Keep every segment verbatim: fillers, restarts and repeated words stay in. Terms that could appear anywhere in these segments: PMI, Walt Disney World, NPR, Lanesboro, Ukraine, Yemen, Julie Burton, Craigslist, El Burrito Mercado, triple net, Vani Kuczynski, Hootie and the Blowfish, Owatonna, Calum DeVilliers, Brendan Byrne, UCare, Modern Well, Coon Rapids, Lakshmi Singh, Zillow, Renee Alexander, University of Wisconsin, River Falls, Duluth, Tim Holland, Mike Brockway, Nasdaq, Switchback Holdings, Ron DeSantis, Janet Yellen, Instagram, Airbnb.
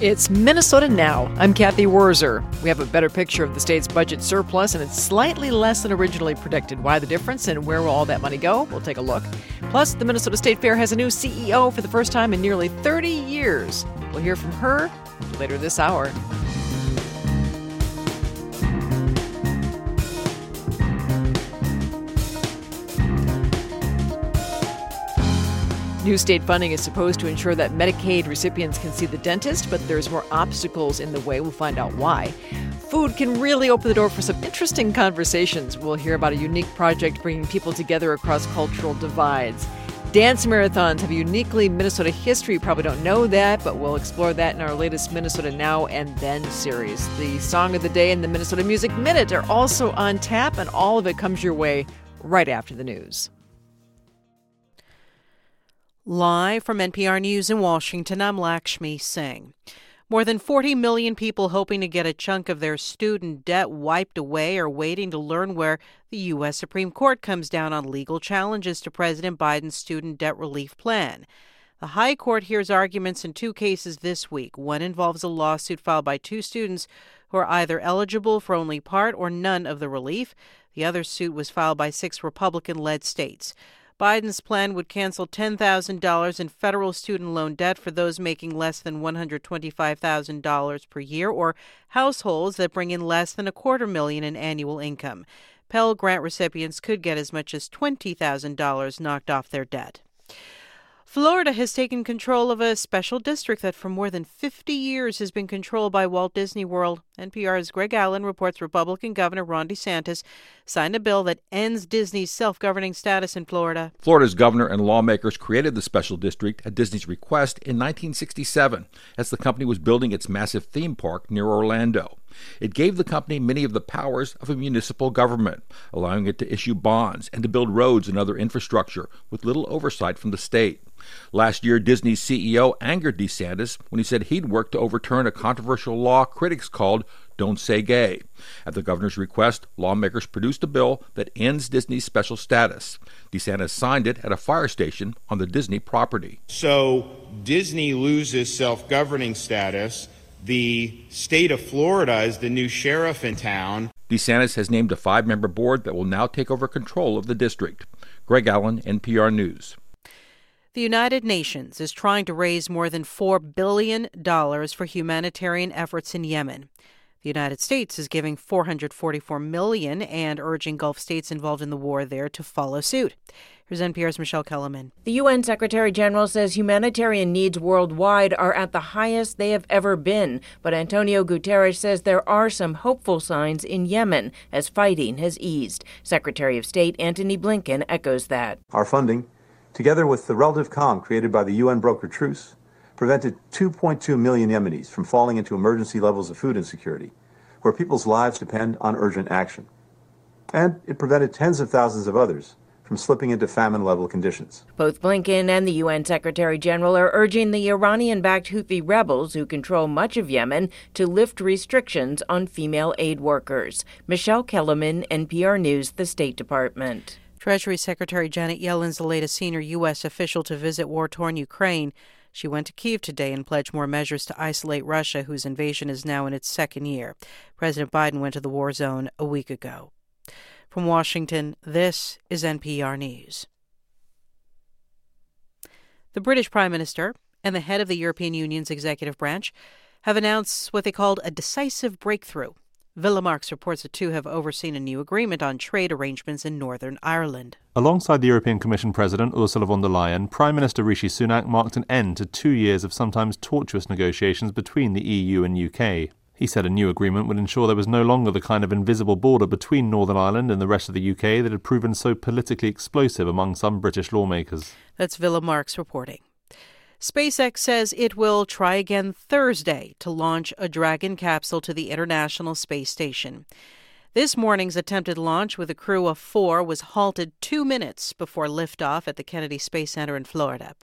It's Minnesota Now. I'm Kathy Wurzer. We have a better picture of the state's budget surplus, and it's slightly less than originally predicted. Why the difference, and where will all that money go? We'll take a look. Plus, the Minnesota State Fair has a new C E O for the first time in nearly thirty years. We'll hear from her later this hour. New state funding is supposed to ensure that Medicaid recipients can see the dentist, but there's more obstacles in the way. We'll find out why. Food can really open the door for some interesting conversations. We'll hear about a unique project bringing people together across cultural divides. Dance marathons have a uniquely Minnesota history. You probably don't know that, but we'll explore that in our latest Minnesota Now and Then series. The Song of the Day and the Minnesota Music Minute are also on tap, and all of it comes your way right after the news. Live from N P R News in Washington, I'm Lakshmi Singh. More than forty million people hoping to get a chunk of their student debt wiped away are waiting to learn where the U S. Supreme Court comes down on legal challenges to President Biden's student debt relief plan. The High Court hears arguments in two cases this week. One involves a lawsuit filed by two students who are either eligible for only part or none of the relief. The other suit was filed by six Republican-led states. Biden's plan would cancel ten thousand dollars in federal student loan debt for those making less than one hundred twenty-five thousand dollars per year, or households that bring in less than a quarter million in annual income. Pell Grant recipients could get as much as twenty thousand dollars knocked off their debt. Florida has taken control of a special district that for more than fifty years has been controlled by Walt Disney World. N P R's Greg Allen reports Republican Governor Ron DeSantis signed a bill that ends Disney's self-governing status in Florida. Florida's governor and lawmakers created the special district at Disney's request in nineteen sixty-seven as the company was building its massive theme park near Orlando. It gave the company many of the powers of a municipal government, allowing it to issue bonds and to build roads and other infrastructure with little oversight from the state. Last year, Disney's C E O angered DeSantis when he said he'd worked to overturn a controversial law critics called Don't Say Gay. At the governor's request, lawmakers produced a bill that ends Disney's special status. DeSantis signed it at a fire station on the Disney property. So Disney loses self-governing status. The state of Florida is the new sheriff in town. DeSantis has named a five-member board that will now take over control of the district. Greg Allen, N P R News. The United Nations is trying to raise more than four billion dollars for humanitarian efforts in Yemen. The United States is giving four hundred forty-four million dollars and urging Gulf states involved in the war there to follow suit. Here's N P R's Michelle Kellerman. The U N Secretary General says humanitarian needs worldwide are at the highest they have ever been. But Antonio Guterres says there are some hopeful signs in Yemen as fighting has eased. Secretary of State Antony Blinken echoes that. Our funding, together with the relative calm created by the U N brokered truce, prevented two point two million Yemenis from falling into emergency levels of food insecurity, where people's lives depend on urgent action. And it prevented tens of thousands of others from slipping into famine-level conditions. Both Blinken and the U N Secretary General are urging the Iranian-backed Houthi rebels, who control much of Yemen, to lift restrictions on female aid workers. Michelle Kellerman, N P R News, the State Department. Treasury Secretary Janet Yellen's the latest senior U S official to visit war-torn Ukraine. She went to Kyiv today and pledged more measures to isolate Russia, whose invasion is now in its second year. President Biden went to the war zone a week ago. From Washington, this is N P R News. The British Prime Minister and the head of the European Union's executive branch have announced what they called a decisive breakthrough. Villemarx reports the two have overseen a new agreement on trade arrangements in Northern Ireland. Alongside the European Commission President Ursula von der Leyen, Prime Minister Rishi Sunak marked an end to two years of sometimes tortuous negotiations between the E U and U K. He said a new agreement would ensure there was no longer the kind of invisible border between Northern Ireland and the rest of the U K that had proven so politically explosive among some British lawmakers. That's Villemarx reporting. SpaceX says it will try again Thursday to launch a Dragon capsule to the International Space Station. This morning's attempted launch with a crew of four was halted two minutes before liftoff at the Kennedy Space Center in Florida.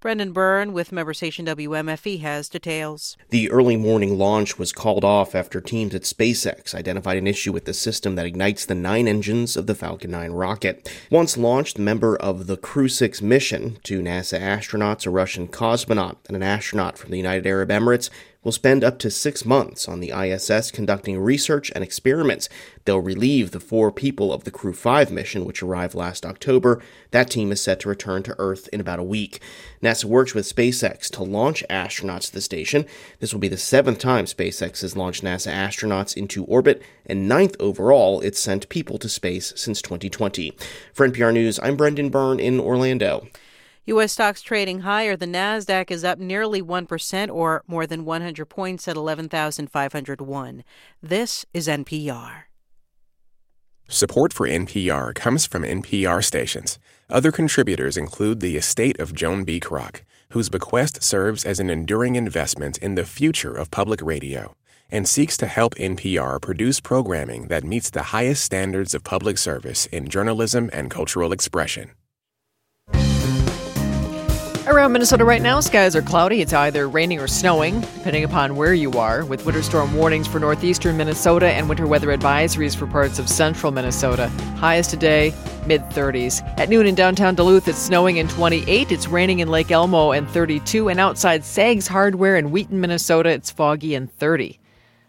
Brendan Byrne with member station W M F E has details. The early morning launch was called off after teams at SpaceX identified an issue with the system that ignites the nine engines of the Falcon nine rocket. Once launched, a member of the Crew six mission, two NASA astronauts, a Russian cosmonaut, and an astronaut from the United Arab Emirates, will spend up to six months on the I S S conducting research and experiments. They'll relieve the four people of the Crew five mission, which arrived last October. That team is set to return to Earth in about a week. NASA works with SpaceX to launch astronauts to the station. This will be the seventh time SpaceX has launched NASA astronauts into orbit, and ninth overall it's sent people to space since twenty twenty. For N P R News, I'm Brendan Byrne in Orlando. U S stocks trading higher. The Nasdaq is up nearly one percent or more than one hundred points at eleven thousand five hundred one. This is N P R. Support for N P R comes from N P R stations. Other contributors include the estate of Joan B. Kroc, whose bequest serves as an enduring investment in the future of public radio and seeks to help N P R produce programming that meets the highest standards of public service in journalism and cultural expression. Around Minnesota right now, skies are cloudy. It's either raining or snowing, depending upon where you are, with winter storm warnings for northeastern Minnesota and winter weather advisories for parts of central Minnesota. Highs today, mid-thirties. At noon in downtown Duluth, it's snowing and twenty-eight. It's raining in Lake Elmo and thirty-two. And outside Sags Hardware in Wheaton, Minnesota, it's foggy and thirty.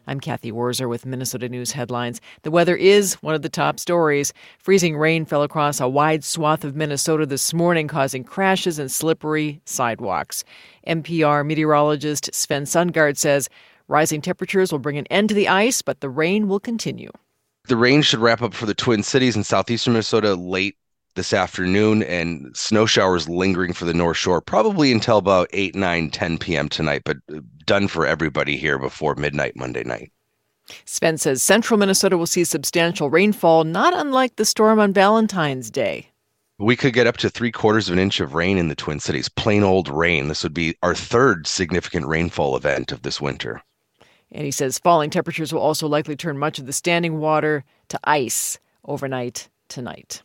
I'm Kathy Wurzer with Minnesota News Headlines. The weather is one of the top stories. Freezing rain fell across a wide swath of Minnesota this morning, causing crashes and slippery sidewalks. N P R meteorologist Sven Sundgaard says rising temperatures will bring an end to the ice, but the rain will continue. The rain should wrap up for the Twin Cities in southeastern Minnesota late this afternoon, and snow showers lingering for the North Shore probably until about eight, nine, ten p.m. tonight, but done for everybody here before midnight Monday night. Sven says central Minnesota will see substantial rainfall, not unlike the storm on Valentine's Day. We could get up to three quarters of an inch of rain in the Twin Cities, plain old rain. This would be our third significant rainfall event of this winter. And he says falling temperatures will also likely turn much of the standing water to ice overnight tonight.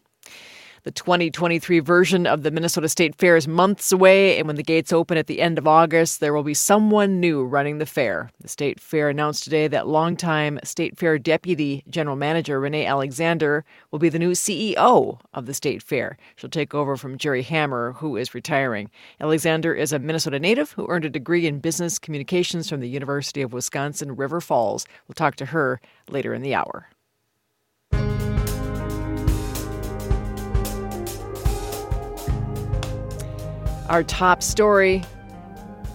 The twenty twenty-three version of the Minnesota State Fair is months away, and when the gates open at the end of August, there will be someone new running the fair. The State Fair announced today that longtime State Fair Deputy General Manager Renee Alexander will be the new C E O of the State Fair. She'll take over from Jerry Hammer, who is retiring. Alexander is a Minnesota native who earned a degree in business communications from the University of Wisconsin, River Falls. We'll talk to her later in the hour. Our top story,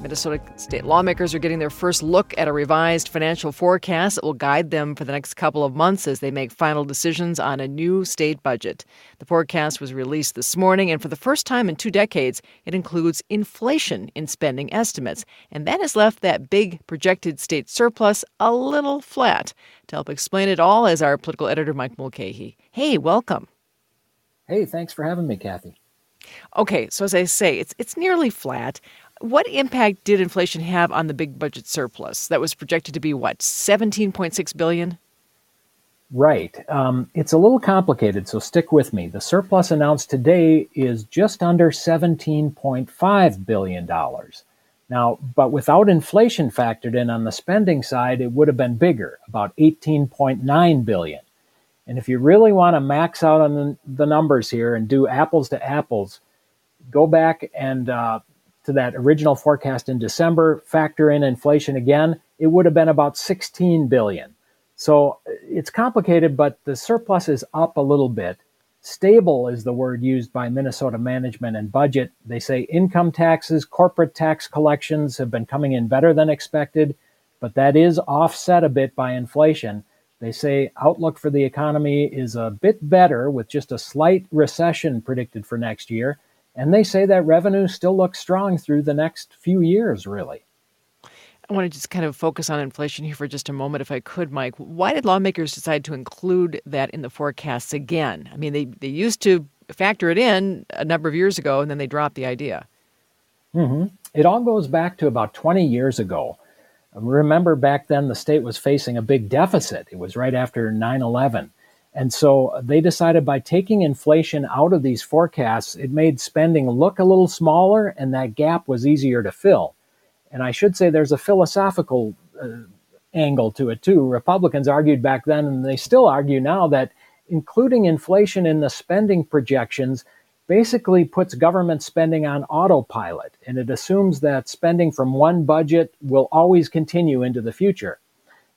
Minnesota state lawmakers are getting their first look at a revised financial forecast that will guide them for the next couple of months as they make final decisions on a new state budget. The forecast was released this morning, and for the first time in two decades, it includes inflation in spending estimates. And that has left that big projected state surplus a little flat. To help explain it all is our political editor, Mike Mulcahy. Hey, welcome. Hey, thanks for having me, Kathy. Okay, so as I say, it's it's nearly flat. What impact did inflation have on the big budget surplus that was projected to be, what, seventeen point six billion dollars? Right. Um, it's a little complicated, so stick with me. The surplus announced today is just under seventeen point five billion dollars. Now, but without inflation factored in on the spending side, it would have been bigger, about eighteen point nine billion dollars. And if you really want to max out on the numbers here and do apples to apples, go back and uh, to that original forecast in December, factor in inflation again, it would have been about sixteen billion dollars. So it's complicated, but the surplus is up a little bit. Stable is the word used by Minnesota management and budget. They say income taxes, corporate tax collections have been coming in better than expected, but that is offset a bit by inflation. They say outlook for the economy is a bit better with just a slight recession predicted for next year. And they say that revenue still looks strong through the next few years, really. I want to just kind of focus on inflation here for just a moment, if I could, Mike. Why did lawmakers decide to include that in the forecasts again? I mean, they, they used to factor it in a number of years ago, and then they dropped the idea. Mm-hmm. It all goes back to about twenty years ago. Remember back then the state was facing a big deficit. It was right after nine eleven. And so they decided by taking inflation out of these forecasts, it made spending look a little smaller and that gap was easier to fill. And I should say there's a philosophical uh, angle to it too. Republicans argued back then, and they still argue now, that including inflation in the spending projections basically puts government spending on autopilot, and it assumes that spending from one budget will always continue into the future.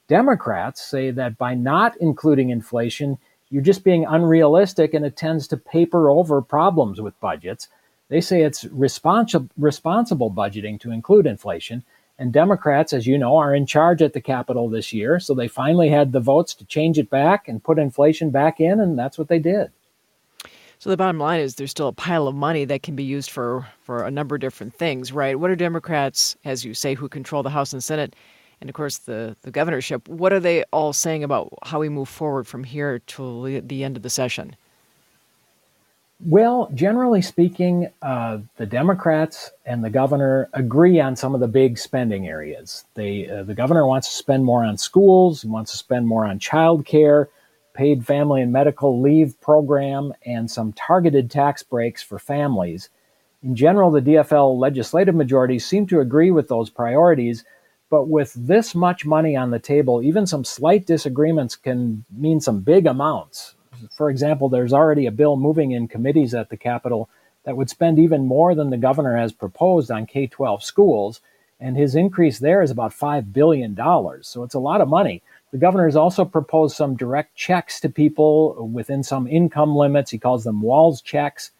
Democrats say that by not including inflation, you're just being unrealistic, and it tends to paper over problems with budgets. They say it's responsi- responsible budgeting to include inflation, and Democrats, as you know, are in charge at the Capitol this year, so they finally had the votes to change it back and put inflation back in, and that's what they did. So the bottom line is there's still a pile of money that can be used for, for a number of different things, right? What are Democrats, as you say, who control the House and Senate, and of course the, the governorship, what are they all saying about how we move forward from here to the end of the session? Well, generally speaking, uh, the Democrats and the governor agree on some of the big spending areas. They, uh, the governor wants to spend more on schools, wants to spend more on child care, paid family and medical leave program, and some targeted tax breaks for families. In general, the D F L legislative majority seem to agree with those priorities, but with this much money on the table, even some slight disagreements can mean some big amounts. For example, there's already a bill moving in committees at the Capitol that would spend even more than the governor has proposed on K twelve schools, and his increase there is about five billion dollars, so it's a lot of money. The governor has also proposed some direct checks to people within some income limits. He calls them Walls checks.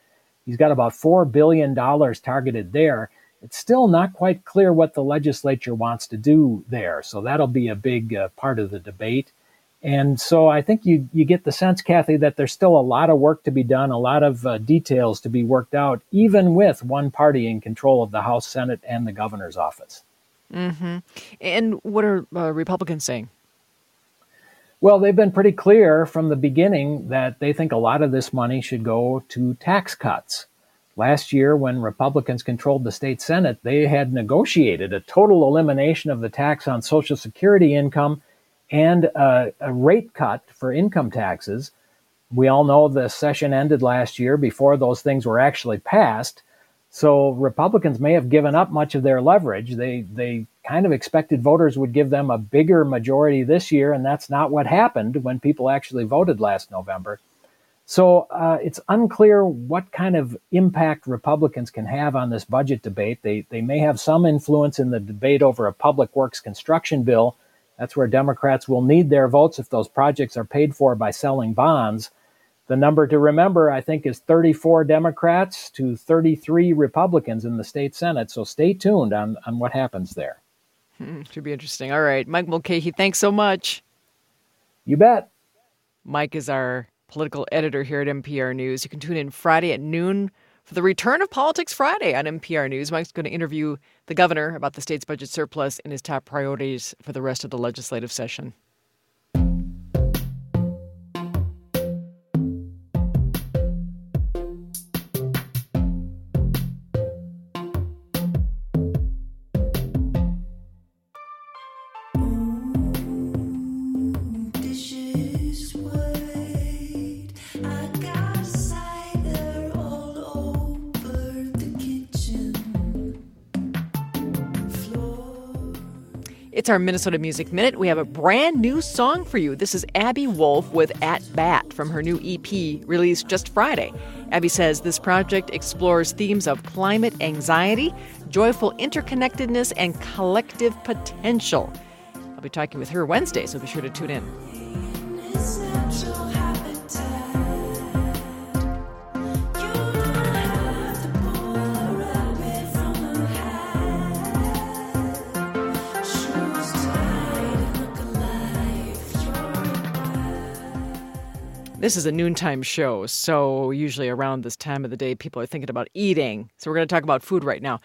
He's got about four billion dollars targeted there. It's still not quite clear what the legislature wants to do there, so that'll be a big uh, part of the debate. And so I think you you get the sense, Kathy, that there's still a lot of work to be done, a lot of uh, details to be worked out, even with one party in control of the House, Senate, and the governor's office. Mm-hmm. And what are uh, Republicans saying? Well, they've been pretty clear from the beginning that they think a lot of this money should go to tax cuts. Last year, when Republicans controlled the state Senate, they had negotiated a total elimination of the tax on Social Security income and a, a rate cut for income taxes. We all know the session ended last year before those things were actually passed. So Republicans may have given up much of their leverage. They they kind of expected voters would give them a bigger majority this year, and that's not what happened when people actually voted last November. So uh, it's unclear what kind of impact Republicans can have on this budget debate. They they may have some influence in the debate over a public works construction bill. That's where Democrats will need their votes if those projects are paid for by selling bonds. The number to remember, I think, is thirty-four Democrats to thirty-three Republicans in the state Senate. So stay tuned on, on what happens there. Hmm, should be interesting. All right. Mike Mulcahy, thanks so much. You bet. Mike is our political editor here at N P R News. You can tune in Friday at noon for the return of Politics Friday on N P R News. Mike's going to interview the governor about the state's budget surplus and his top priorities for the rest of the legislative session. It's our Minnesota Music Minute. We have a brand new song for you. This is Abby Wolf with At Bat from her new E P released just Friday. Abby says this project explores themes of climate anxiety, joyful interconnectedness, and collective potential. I'll be talking with her Wednesday, so be sure to tune in. This is a noontime show, so usually around this time of the day, people are thinking about eating. So we're going to talk about food right now.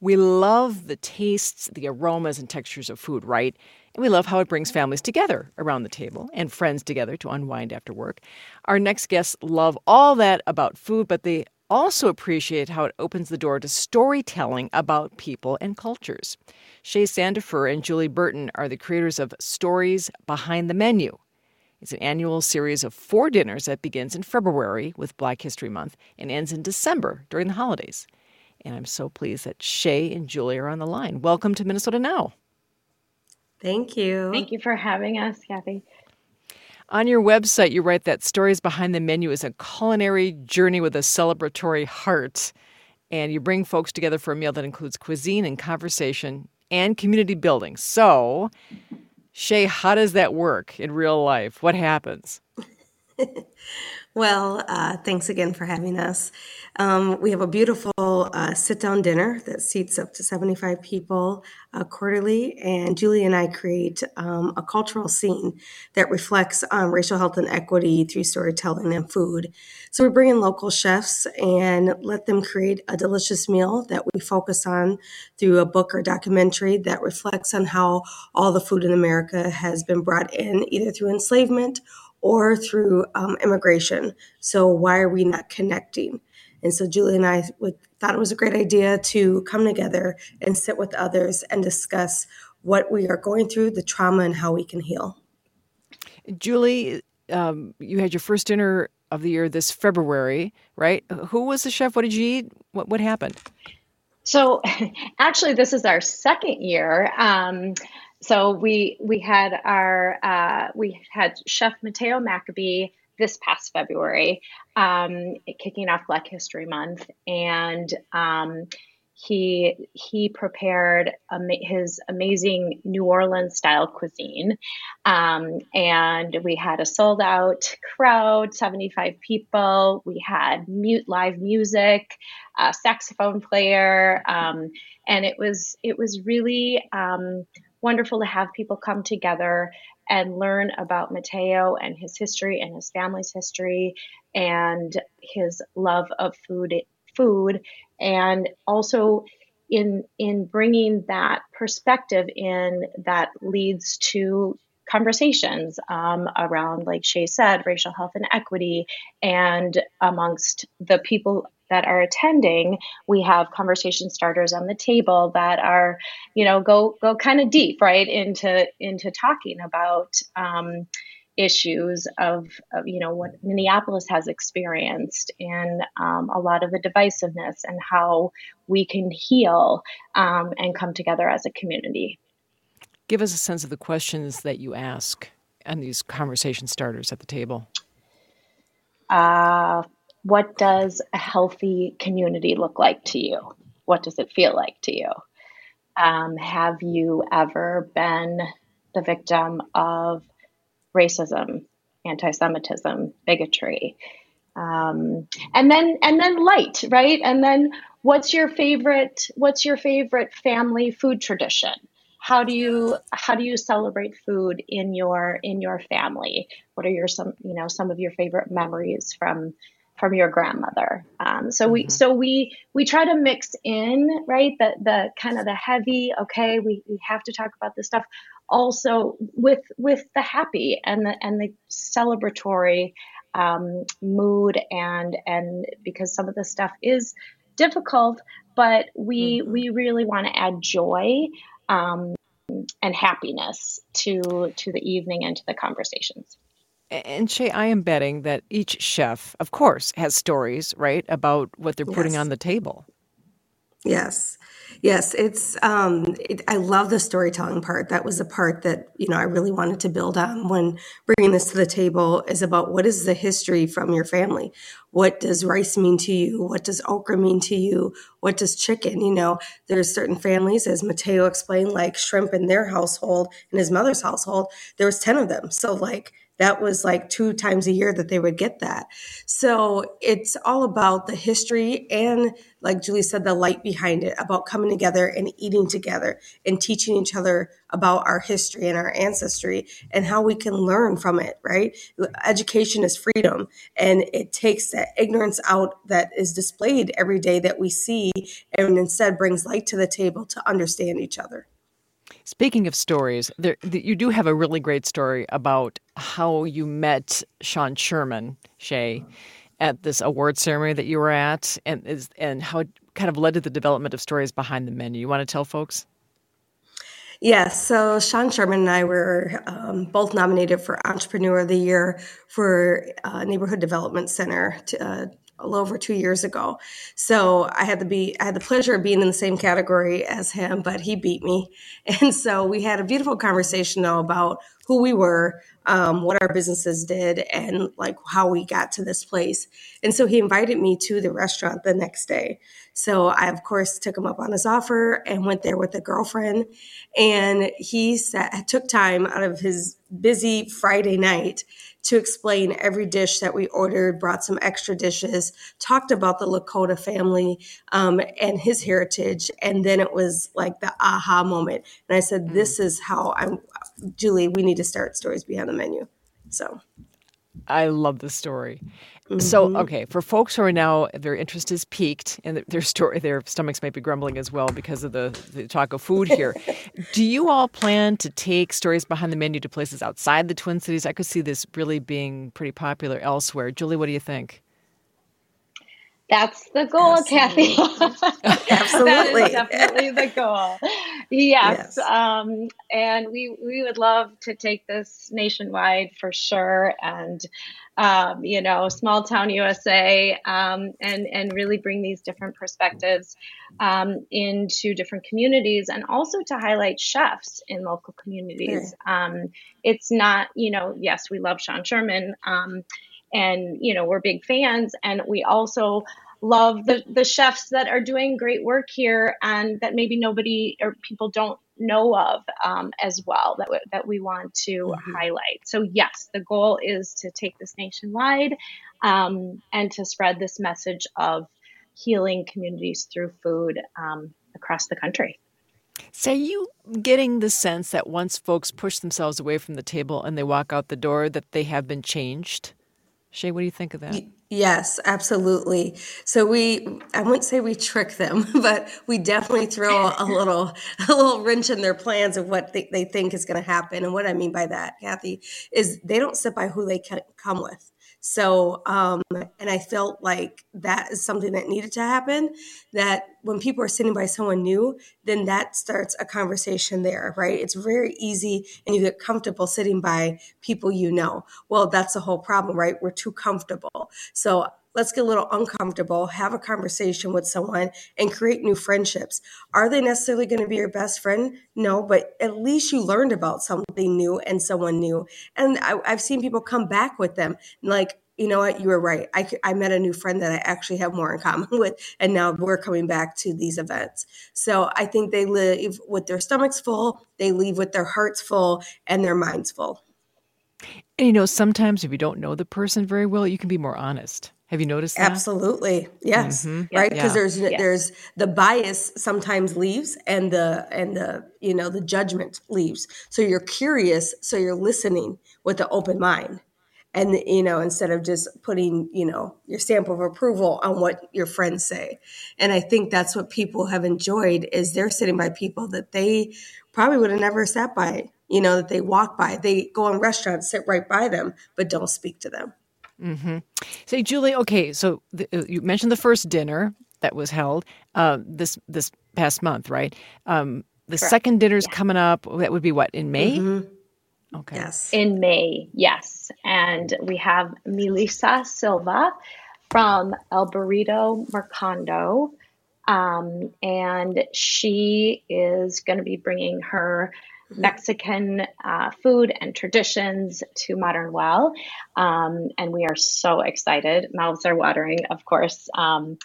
We love the tastes, the aromas, and textures of food, right? And we love how it brings families together around the table and friends together to unwind after work. Our next guests love all that about food, but they also appreciate how it opens the door to storytelling about people and cultures. Shea Sandifer and Julie Burton are the creators of Stories Behind the Menu. It's an annual series of four dinners that begins in February with Black History Month and ends in December during the holidays. And I'm so pleased that Shea and Julie are on the line. Welcome to Minnesota Now. Thank you. Thank you for having us, Kathy. On your website, you write that Stories Behind the Menu is a culinary journey with a celebratory heart. And you bring folks together for a meal that includes cuisine and conversation and community building. So, Shea, how does that work in real life? What happens? Well, uh, thanks again for having us. Um, we have a beautiful uh, sit-down dinner that seats up to seventy-five people uh, quarterly, and Julie and I create um, a cultural scene that reflects um, racial health and equity through storytelling and food. So we bring in local chefs and let them create a delicious meal that we focus on through a book or documentary that reflects on how all the food in America has been brought in, either through enslavement or through um, immigration. So why are we not connecting? And so Julie and I would, thought it was a great idea to come together and sit with others and discuss what we are going through, the trauma, and how we can heal. Julie, um, you had your first dinner of the year this February, right? Who was the chef? What did you eat? What, what happened? So actually, this is our second year. Um So we we had our uh, we had Chef Mateo Maccabee this past February, um, kicking off Black History Month, and um, he he prepared um, his amazing New Orleans style cuisine, um, and we had a sold out crowd, seventy-five people. We had mute live music, a saxophone player, um, and it was it was really. Um, Wonderful to have people come together and learn about Mateo and his history and his family's history and his love of food, food, and also in in bringing that perspective in that leads to conversations um, around, like Shea said, racial health and equity, and amongst the people that are attending, we have conversation starters on the table that are, you know, go go kind of deep, right, into into talking about um, issues of, of, you know, what Minneapolis has experienced and um, a lot of the divisiveness and how we can heal um, and come together as a community. Give us a sense of the questions that you ask on these conversation starters at the table. Uh What does a healthy community look like to you? What does it feel like to you? Um, have you ever been the victim of racism, anti-Semitism, bigotry? Um, and then, and then light, right? And then, what's your favorite? What's your favorite family food tradition? How do you how do you celebrate food in your in your family? What are your some you know some of your favorite memories from? from your grandmother. Um, so we, mm-hmm. so we, we try to mix in, right. The, the kind of the heavy, okay, we, we have to talk about this stuff also with, with the happy and the, and the celebratory, um, mood and, and because some of this stuff is difficult, but we, mm-hmm. we really want to add joy, um, and happiness to, to the evening and to the conversations. And Shea, I am betting that each chef, of course, has stories, right, about what they're putting yes. on the table. Yes. Yes. It's, um, it, I love the storytelling part. That was the part that, you know, I really wanted to build on when bringing this to the table is about what is the history from your family? What does rice mean to you? What does okra mean to you? What does chicken? You know, there's certain families, as Mateo explained, like shrimp in their household, in his mother's household, there was ten of them. So like, that was like two times a year that they would get that. So it's all about the history and, like Julie said, the light behind it, about coming together and eating together and teaching each other about our history and our ancestry and how we can learn from it, right? Education is freedom, and it takes that ignorance out that is displayed every day that we see and instead brings light to the table to understand each other. Speaking of stories, there, you do have a really great story about how you met Sean Sherman, Shea, at this award ceremony that you were at, and is and how it kind of led to the development of Stories Behind the Menu. You want to tell folks? Yes. Yeah, so Sean Sherman and I were um, both nominated for Entrepreneur of the Year for uh, Neighborhood Development Center to, uh, a little over two years ago. So I had to be, I had the pleasure of being in the same category as him, but he beat me. And so we had a beautiful conversation though about who we were, um, what our businesses did, and like how we got to this place. And so he invited me to the restaurant the next day. So I, of course, took him up on his offer and went there with a girlfriend. And he sat, took time out of his busy Friday night to explain every dish that we ordered, brought some extra dishes, talked about the Lakota family um, and his heritage. And then it was like the aha moment. And I said, this is how I'm, Julie, we need to start Stories Behind the Menu. So I love the story. Mm-hmm. So, okay, for folks who are now, their interest is piqued and their story, their stomachs might be grumbling as well because of the, the taco food here. Do you all plan to take Stories Behind the Menu to places outside the Twin Cities? I could see this really being pretty popular elsewhere. Julie, what do you think? That's the goal, Absolutely. Kathy. Absolutely. That is definitely the goal. Yes. yes. Um, and we we would love to take this nationwide for sure. And, um, you know, small town U S A um, and, and really bring these different perspectives um, into different communities, and also to highlight chefs in local communities. Yeah. Um, it's not, you know, yes, we love Sean Sherman, um, and, you know, we're big fans, and we also love the, the chefs that are doing great work here and that maybe nobody or people don't know of um, as well that, w- that we want to mm-hmm. highlight. So, yes, the goal is to take this nationwide um, and to spread this message of healing communities through food um, across the country. So are you getting the sense that once folks push themselves away from the table and they walk out the door that they have been changed? Shea, what do you think of that? Yes, absolutely. So we, I wouldn't say we trick them, but we definitely throw a little, a little wrench in their plans of what they, they think is going to happen. And what I mean by that, Kathy, is they don't sit by who they can come with. So, um, and I felt like that is something that needed to happen, that when people are sitting by someone new, then that starts a conversation there, right? It's very easy, and you get comfortable sitting by people you know. Well, that's the whole problem, right? We're too comfortable. So let's get a little uncomfortable, have a conversation with someone, and create new friendships. Are they necessarily going to be your best friend? No, but at least you learned about something new and someone new. And I, I've seen people come back with them, like, you know what, you were right. I, I met a new friend that I actually have more in common with, and now we're coming back to these events. So I think they live with their stomachs full, they leave with their hearts full, and their minds full. And, you know, sometimes if you don't know the person very well, you can be more honest. Have you noticed that? Absolutely. Yes. Mm-hmm. Right. Because yeah. there's, yeah. there's the bias sometimes leaves, and the, and the, you know, the judgment leaves. So you're curious. So you're listening with an open mind, and, you know, instead of just putting, you know, your stamp of approval on what your friends say. And I think that's what people have enjoyed, is they're sitting by people that they probably would have never sat by, you know, that they walk by, they go in restaurants, sit right by them, but don't speak to them. Mm-hmm. So, Julie, okay, so the, you mentioned the first dinner that was held uh, this this past month, right? Um, the Correct. second dinner's yeah. coming up. That would be what, in May? Mm-hmm. Okay. Yes. In May, yes. And we have Melissa Silva from El Burrito Mercado, um, and she is going to be bringing her Mexican uh, food and traditions to Modern Well. Um, and we are so excited. Mouths are watering, of course, um,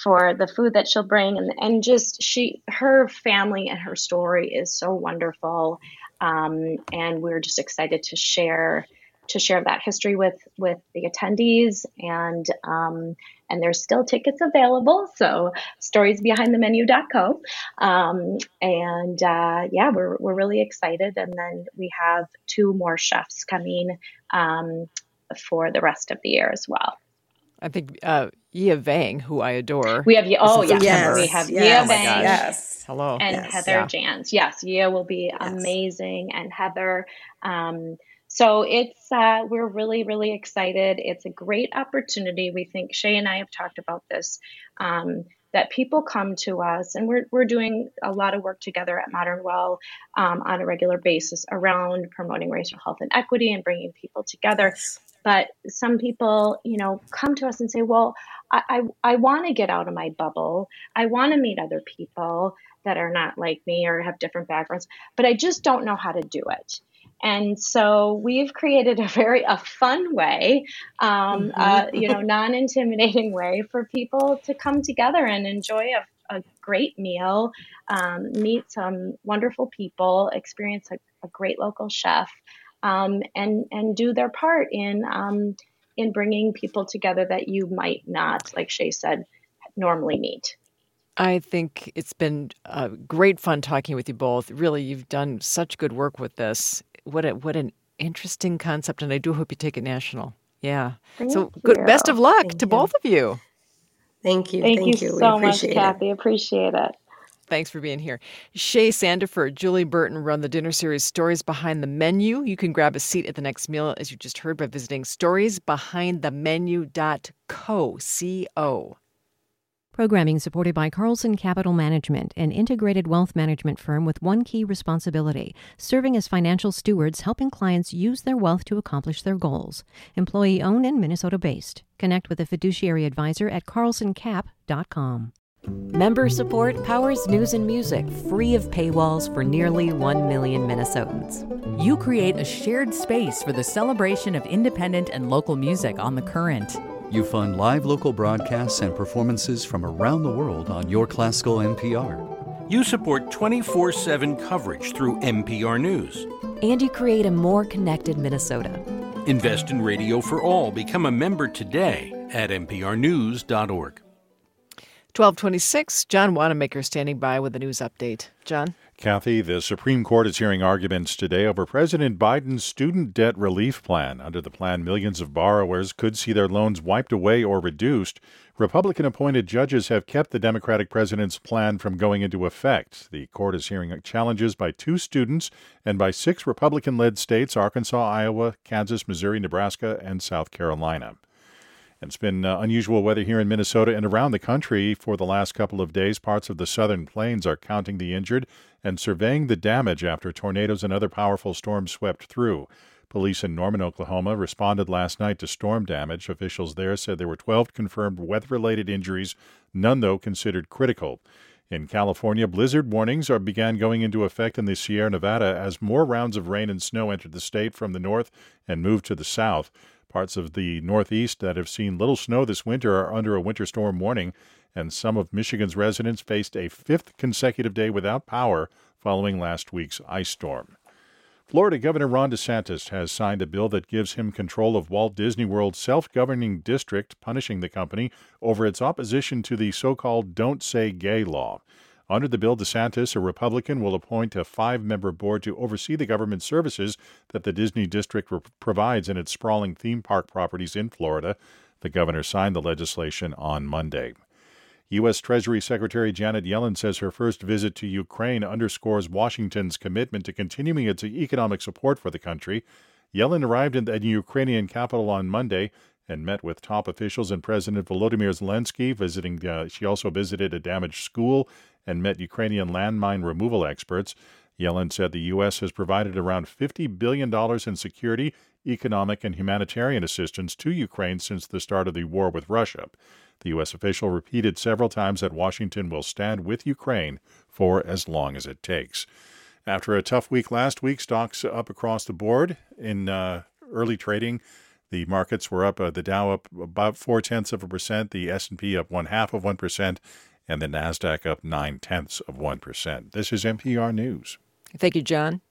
for the food that she'll bring. And, and just she, her family and her story is so wonderful. Um, and we're just excited to share to share that history with, with the attendees. And um, and there's still tickets available. So stories behind the menu dot co. Um, and uh, yeah, we're we're really excited. And then we have two more chefs coming um, for the rest of the year as well. I think uh, Yia Vang, who I adore. We have oh yeah, yes, we have yes, Yia Vang. Yes, hello, and yes, Heather yeah. Jans. Yes, Yia will be yes. amazing, and Heather. Um, So it's uh, we're really, really excited. It's a great opportunity. We think Shea and I have talked about this, um, that people come to us, and we're we're doing a lot of work together at Modern Well um, on a regular basis around promoting racial health and equity and bringing people together. But some people, you know, come to us and say, well, I, I, I want to get out of my bubble. I want to meet other people that are not like me or have different backgrounds, but I just don't know how to do it. And so we've created a very a fun way, um, mm-hmm. uh, you know, non-intimidating way for people to come together and enjoy a, a great meal, um, meet some wonderful people, experience a, a great local chef, um, and and do their part in um, in bringing people together that you might not, like Shea said, normally meet. I think it's been uh, great fun talking with you both. Really, you've done such good work with this. What a, what an interesting concept, and I do hope you take it national. Yeah. Thank so you. Good. Best of luck Thank to you. Both of you. Thank you. Thank, Thank you, you so we much, it. Kathy. Appreciate it. Thanks for being here. Shea Sandifer, Julie Burton run the dinner series Stories Behind the Menu. You can grab a seat at the next meal, as you just heard, by visiting stories behind the menu dot co. C O. Programming supported by Carlson Capital Management, an integrated wealth management firm with one key responsibility, serving as financial stewards, helping clients use their wealth to accomplish their goals. Employee-owned and Minnesota-based. Connect with a fiduciary advisor at carlson cap dot com. Member support powers news and music free of paywalls for nearly one million Minnesotans. You create a shared space for the celebration of independent and local music on The Current. You fund live local broadcasts and performances from around the world on Your Classical N P R. You support twenty-four seven coverage through N P R News. And you create a more connected Minnesota. Invest in radio for all. Become a member today at N P R news dot org. twelve twenty-six, John Wanamaker standing by with a news update. John? Kathy, the Supreme Court is hearing arguments today over President Biden's student debt relief plan. Under the plan, millions of borrowers could see their loans wiped away or reduced. Republican-appointed judges have kept the Democratic president's plan from going into effect. The court is hearing challenges by two students and by six Republican-led states, Arkansas, Iowa, Kansas, Missouri, Nebraska, and South Carolina. It's been uh, unusual weather here in Minnesota and around the country for the last couple of days. Parts of the southern plains are counting the injured and surveying the damage after tornadoes and other powerful storms swept through. Police in Norman, Oklahoma, responded last night to storm damage. Officials there said there were twelve confirmed weather-related injuries, none, though, considered critical. In California, blizzard warnings are began going into effect in the Sierra Nevada as more rounds of rain and snow entered the state from the north and moved to the south. Parts of the Northeast that have seen little snow this winter are under a winter storm warning, and some of Michigan's residents faced a fifth consecutive day without power following last week's ice storm. Florida Governor Ron DeSantis has signed a bill that gives him control of Walt Disney World's self-governing district, punishing the company over its opposition to the so-called Don't Say Gay law. Under the bill, DeSantis, a Republican, will appoint a five-member board to oversee the government services that the Disney District re- provides in its sprawling theme park properties in Florida. The governor signed the legislation on Monday. U S. Treasury Secretary Janet Yellen says her first visit to Ukraine underscores Washington's commitment to continuing its economic support for the country. Yellen arrived in the Ukrainian capital on Monday and met with top officials and President Volodymyr Zelensky. Visiting, uh, she also visited a damaged school and met Ukrainian landmine removal experts. Yellen said the U S has provided around fifty billion dollars in security, economic, and humanitarian assistance to Ukraine since the start of the war with Russia. The U S official repeated several times that Washington will stand with Ukraine for as long as it takes. After a tough week last week, stocks up across the board in uh, early trading. The markets were up, uh, the Dow up about four-tenths of a percent, the S and P up one-half of one percent, and the NASDAQ up nine-tenths of one percent. This is N P R News. Thank you, John.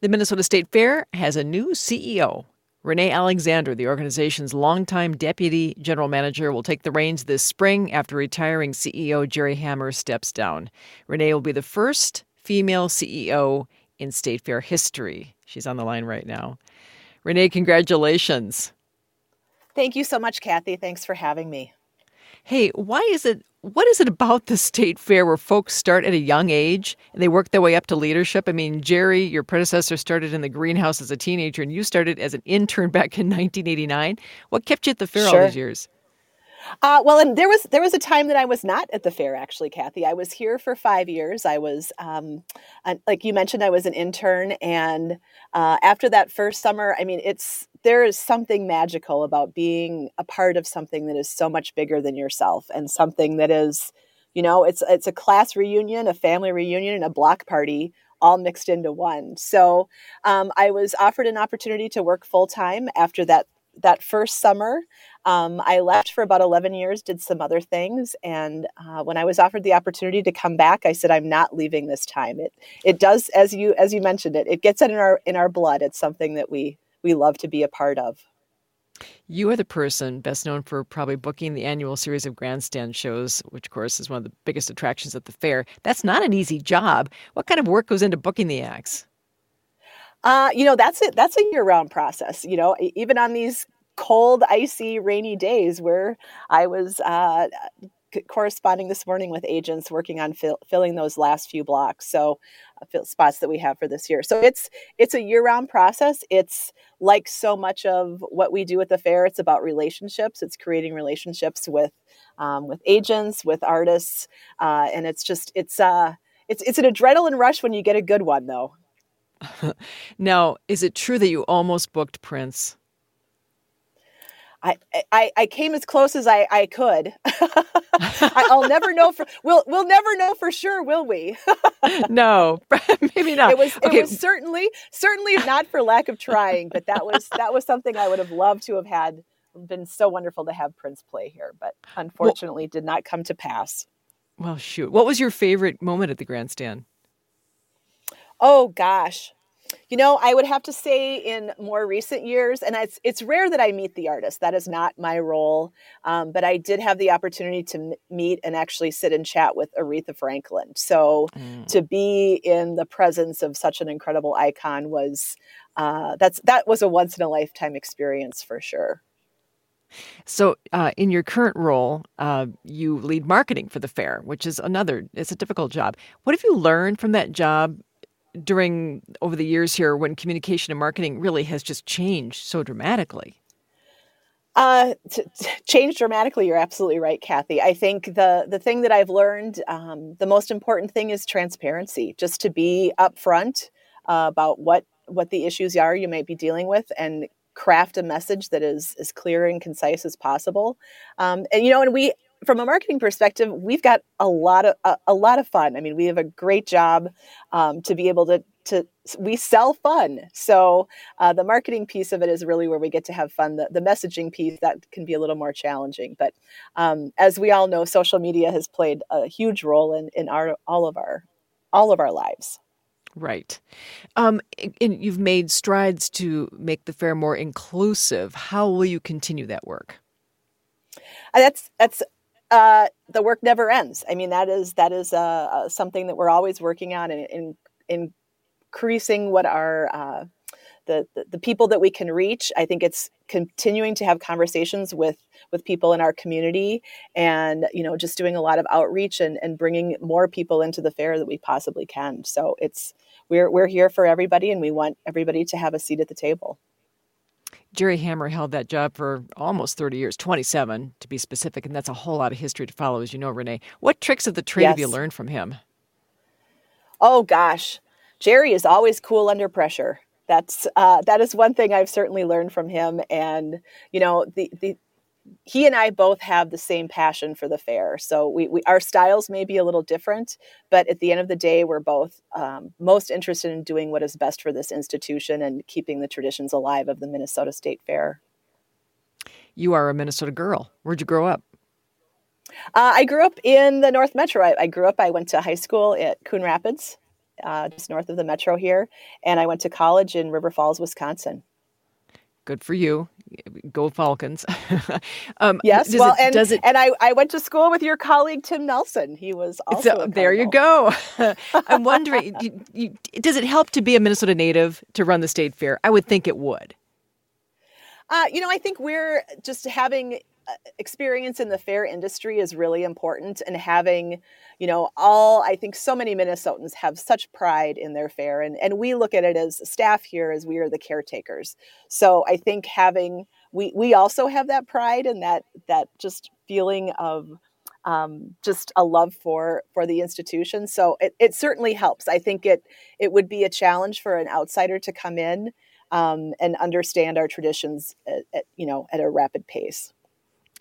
The Minnesota State Fair has a new C E O. Renee Alexander, the organization's longtime deputy general manager, will take the reins this spring after retiring C E O Jerry Hammer steps down. Renee will be the first female C E O in State Fair history. She's on the line right now. Renee, congratulations. Thank you so much, Kathy. Thanks for having me. Hey, why is it, what is it about the State Fair where folks start at a young age and they work their way up to leadership? I mean, Jerry, your predecessor, started in the greenhouse as a teenager, and you started as an intern back in nineteen eighty-nine. What kept you at the fair sure. all these years? Uh, well, and there was there was a time that I was not at the fair, actually, Kathy. I was here for five years. I was, um, an, like you mentioned, I was an intern. And uh, after that first summer, I mean, it's there is something magical about being a part of something that is so much bigger than yourself, and something that is, you know, it's it's a class reunion, a family reunion, and a block party all mixed into one. So um, I was offered an opportunity to work full-time after that that first summer. Um, I left for about eleven years, did some other things. And uh, when I was offered the opportunity to come back, I said, I'm not leaving this time. It it does, as you as you mentioned it, it gets in our in our blood. It's something that we we love to be a part of. You are the person best known for probably booking the annual series of grandstand shows, which, of course, is one of the biggest attractions at the fair. That's not an easy job. What kind of work goes into booking the acts? Uh, you know, that's it. That's a year-round process. You know, even on these cold, icy, rainy days where I was uh, c- corresponding this morning with agents working on fill- filling those last few blocks, so uh, spots that we have for this year. So it's it's a year-round process. It's like so much of what we do at the fair. It's about relationships. It's creating relationships with um, with agents, with artists, uh, and it's just it's uh it's it's an adrenaline rush when you get a good one, though. Now, is it true that you almost booked Prince? I I, I came as close as I, I could. I, I'll never know for we'll we'll never know for sure, will we? No, maybe not. It was okay. It was certainly certainly not for lack of trying, but that was that was something I would have loved to have had. Been so wonderful to have Prince play here, but unfortunately, well, did not come to pass. Well, shoot. What was your favorite moment at the grandstand? Oh, gosh. You know, I would have to say in more recent years, and it's it's rare that I meet the artist. That is not my role. Um, but I did have the opportunity to m- meet and actually sit and chat with Aretha Franklin. So mm. to be in the presence of such an incredible icon was uh, that's that was a once in a lifetime experience for sure. So uh, in your current role, uh, you lead marketing for the fair, which is another it's a difficult job. What have you learned from that job during over the years here when communication and marketing really has just changed so dramatically? Uh, t- t- changed dramatically. You're absolutely right, Kathy. I think the, the thing that I've learned, um, the most important thing is transparency, just to be upfront uh, about what, what the issues are you might be dealing with and craft a message that is as clear and concise as possible. Um, and, you know, and we, From a marketing perspective, we've got a lot of a, a lot of fun. I mean, we have a great job um, to be able to to we sell fun. So uh, the marketing piece of it is really where we get to have fun. The, the messaging piece that can be a little more challenging. But um, as we all know, social media has played a huge role in in our all of our all of our lives. Right, um, and you've made strides to make the fair more inclusive. How will you continue that work? Uh, that's that's. Uh, the work never ends. I mean, that is that is uh, uh, something that we're always working on and in, in increasing what our uh, the, the the people that we can reach. I think it's continuing to have conversations with with people in our community, and you know, just doing a lot of outreach and, and bringing more people into the fair that we possibly can. So it's we're we're here for everybody, and we want everybody to have a seat at the table. Jerry Hammer held that job for almost thirty years, twenty-seven to be specific, and that's a whole lot of history to follow, as you know, Renee. What tricks of the trade yes. have you learned from him? Oh, gosh. Jerry is always cool under pressure. That's uh, that is one thing I've certainly learned from him. And, you know, the, the he and I both have the same passion for the fair. So we, we our styles may be a little different, but at the end of the day, we're both um, most interested in doing what is best for this institution and keeping the traditions alive of the Minnesota State Fair. You are a Minnesota girl. Where'd you grow up? Uh, I grew up in the North Metro. I, I grew up, I went to high school at Coon Rapids, uh, just north of the Metro here. And I went to college in River Falls, Wisconsin. Good for you. Go Falcons. um, yes. Well, it, and, it... and I, I went to school with your colleague, Tim Nelson. He was also so, there you go. I'm wondering, you, you, does it help to be a Minnesota native to run the state fair? I would think it would. Uh, you know, I think we're just having experience in the fair industry is really important, and having, you know, all, I think so many Minnesotans have such pride in their fair, and, and we look at it as staff here as we are the caretakers. So I think having, we, we also have that pride and that, that just feeling of um, just a love for, for the institution. So it, it certainly helps. I think it, it would be a challenge for an outsider to come in um, and understand our traditions at, at, you know, at a rapid pace.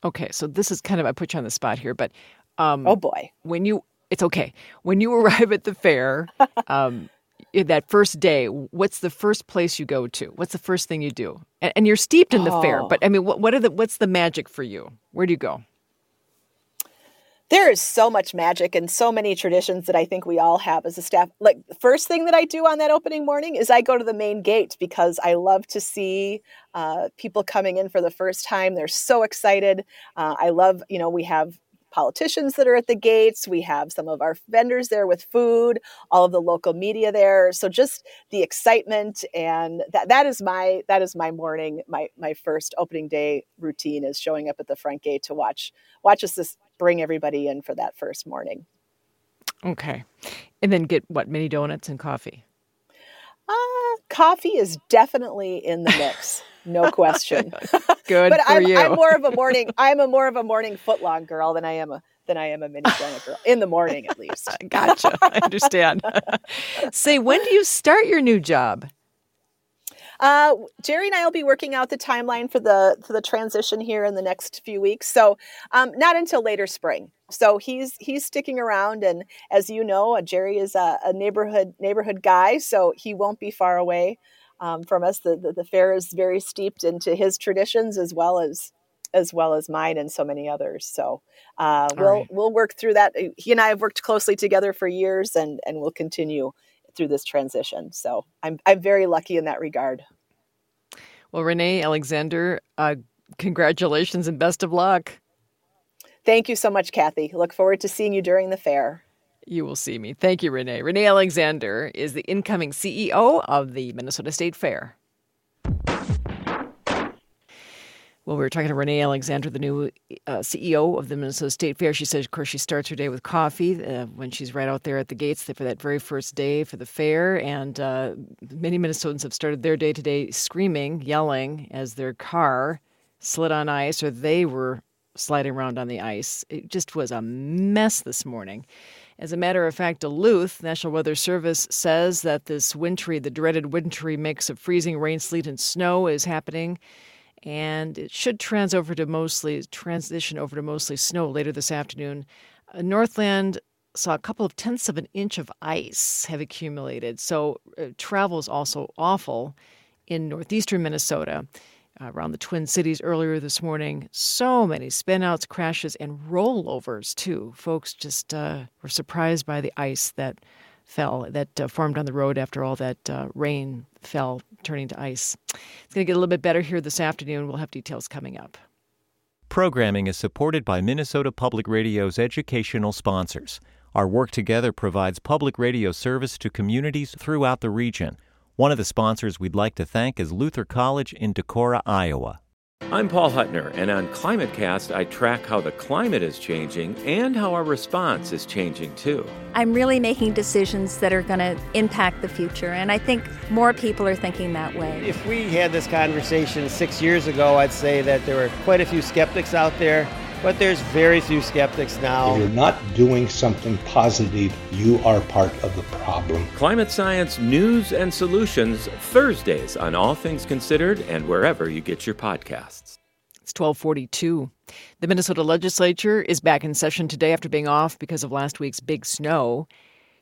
Okay, so this is kind of, I put you on the spot here, but um, oh boy, when you it's okay when you arrive at the fair, um, that first day, what's the first place you go to? What's the first thing you do? And, and you're steeped in the oh. fair, but I mean, what, what are the what's the magic for you? Where do you go? There is so much magic and so many traditions that I think we all have as a staff. Like, the first thing that I do on that opening morning is I go to the main gate because I love to see uh, people coming in for the first time. They're so excited. Uh, I love, you know, we have politicians that are at the gates. We have some of our vendors there with food, all of the local media there. So just the excitement, and that that is my that is my morning, my my first opening day routine is showing up at the front gate to watch watch us this bring everybody in for that first morning. Okay. And then get what, mini donuts and coffee? Uh, coffee is definitely in the mix. No question. Good but for I'm, you. I'm more of a morning. I'm a more of a morning footlong girl than I am a than I am a mini donut girl in the morning, at least. Gotcha. I understand. Say, when do you start your new job? Uh, Jerry and I will be working out the timeline for the for the transition here in the next few weeks. So um, not until later spring. So he's he's sticking around, and as you know, Jerry is a, a neighborhood neighborhood guy, so he won't be far away Um, from us. The, the the fair is very steeped into his traditions as well as as well as mine and so many others. So uh, we'll right. we'll work through that. He and I have worked closely together for years, and and we'll continue through this transition. So I'm I'm very lucky in that regard. Well, Renee Alexander, uh, congratulations and best of luck. Thank you so much, Kathy. Look forward to seeing you during the fair. You will see me. Thank you, Renee. Renee Alexander is the incoming C E O of the Minnesota State Fair. Well, we were talking to Renee Alexander, the new uh, C E O of the Minnesota State Fair. She says, of course, she starts her day with coffee uh, when she's right out there at the gates for that very first day for the fair. And uh, many Minnesotans have started their day today screaming, yelling as their car slid on ice or they were sliding around on the ice. It just was a mess this morning. As a matter of fact, Duluth National Weather Service says that this wintry, the dreaded wintry mix of freezing rain, sleet, and snow is happening, and it should trans over to mostly transition over to mostly snow later this afternoon. Uh, Northland saw a couple of tenths of an inch of ice have accumulated, so uh, travel is also awful in northeastern Minnesota. Uh, around the Twin Cities earlier this morning. So many spinouts, crashes, and rollovers, too. Folks just uh, were surprised by the ice that fell, that uh, formed on the road after all that uh, rain fell, turning to ice. It's going to get a little bit better here this afternoon. We'll have details coming up. Programming is supported by Minnesota Public Radio's educational sponsors. Our work together provides public radio service to communities throughout the region. One of the sponsors we'd like to thank is Luther College in Decorah, Iowa. I'm Paul Huttner, and on ClimateCast, I track how the climate is changing and how our response is changing, too. I'm really making decisions that are going to impact the future, and I think more people are thinking that way. If we had this conversation six years ago, I'd say that there were quite a few skeptics out there, but there's very few skeptics now. If you're not doing something positive, you are part of the problem. Climate Science News and Solutions, Thursdays on All Things Considered and wherever you get your podcasts. It's twelve forty-two. The Minnesota legislature is back in session today after being off because of last week's big snow.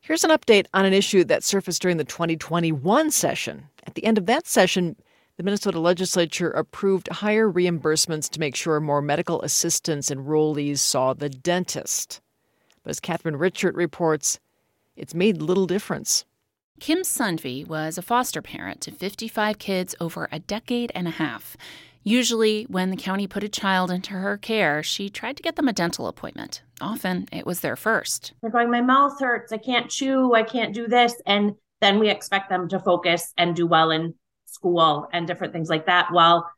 Here's an update on an issue that surfaced during the twenty twenty-one session. At the end of that session, the Minnesota legislature approved higher reimbursements to make sure more medical assistance enrollees saw the dentist. But as Catherine Richard reports, it's made little difference. Kim Sundvey was a foster parent to fifty-five kids over a decade and a half. Usually, when the county put a child into her care, she tried to get them a dental appointment. Often, it was their first. They're going, my mouth hurts, I can't chew, I can't do this. And then we expect them to focus and do well in school and different things like that while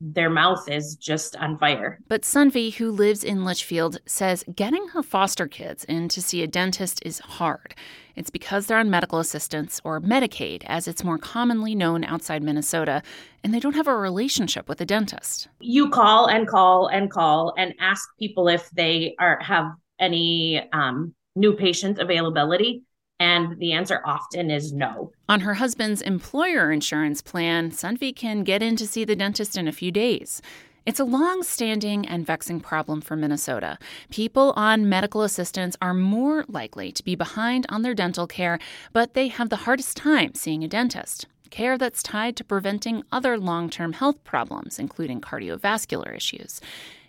their mouth is just on fire. But Sundvey, who lives in Litchfield, says getting her foster kids in to see a dentist is hard. It's because they're on medical assistance, or Medicaid, as it's more commonly known outside Minnesota, and they don't have a relationship with a dentist. You call and call and call and ask people if they are have any um, new patient availability. And the answer often is no. On her husband's employer insurance plan, Sundvey can get in to see the dentist in a few days. It's a long-standing and vexing problem for Minnesota. People on medical assistance are more likely to be behind on their dental care, but they have the hardest time seeing a dentist. Care that's tied to preventing other long-term health problems, including cardiovascular issues.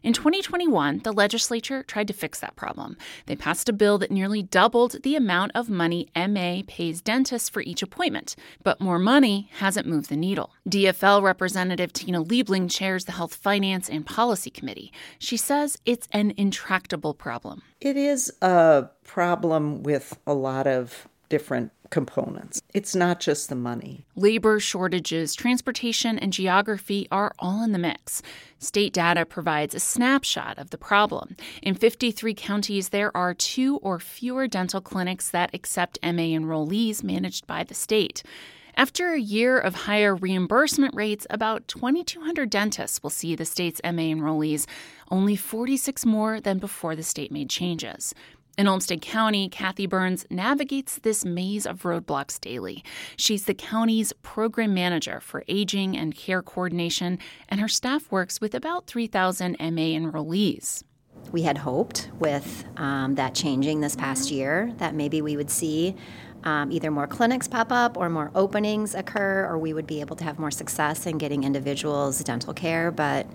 In twenty twenty-one, the legislature tried to fix that problem. They passed a bill that nearly doubled the amount of money M A pays dentists for each appointment, but more money hasn't moved the needle. D F L Representative Tina Liebling chairs the Health Finance and Policy Committee. She says it's an intractable problem. It is a problem with a lot of different components. It's not just the money. Labor shortages, transportation, and geography are all in the mix. State data provides a snapshot of the problem. In fifty-three counties, there are two or fewer dental clinics that accept M A enrollees managed by the state. After a year of higher reimbursement rates, about twenty-two hundred dentists will see the state's M A enrollees, only forty-six more than before the state made changes. In Olmsted County, Kathy Burns navigates this maze of roadblocks daily. She's the county's program manager for aging and care coordination, and her staff works with about three thousand M A enrollees. We had hoped with um, that changing this past year that maybe we would see um, either more clinics pop up or more openings occur, or we would be able to have more success in getting individuals dental care, but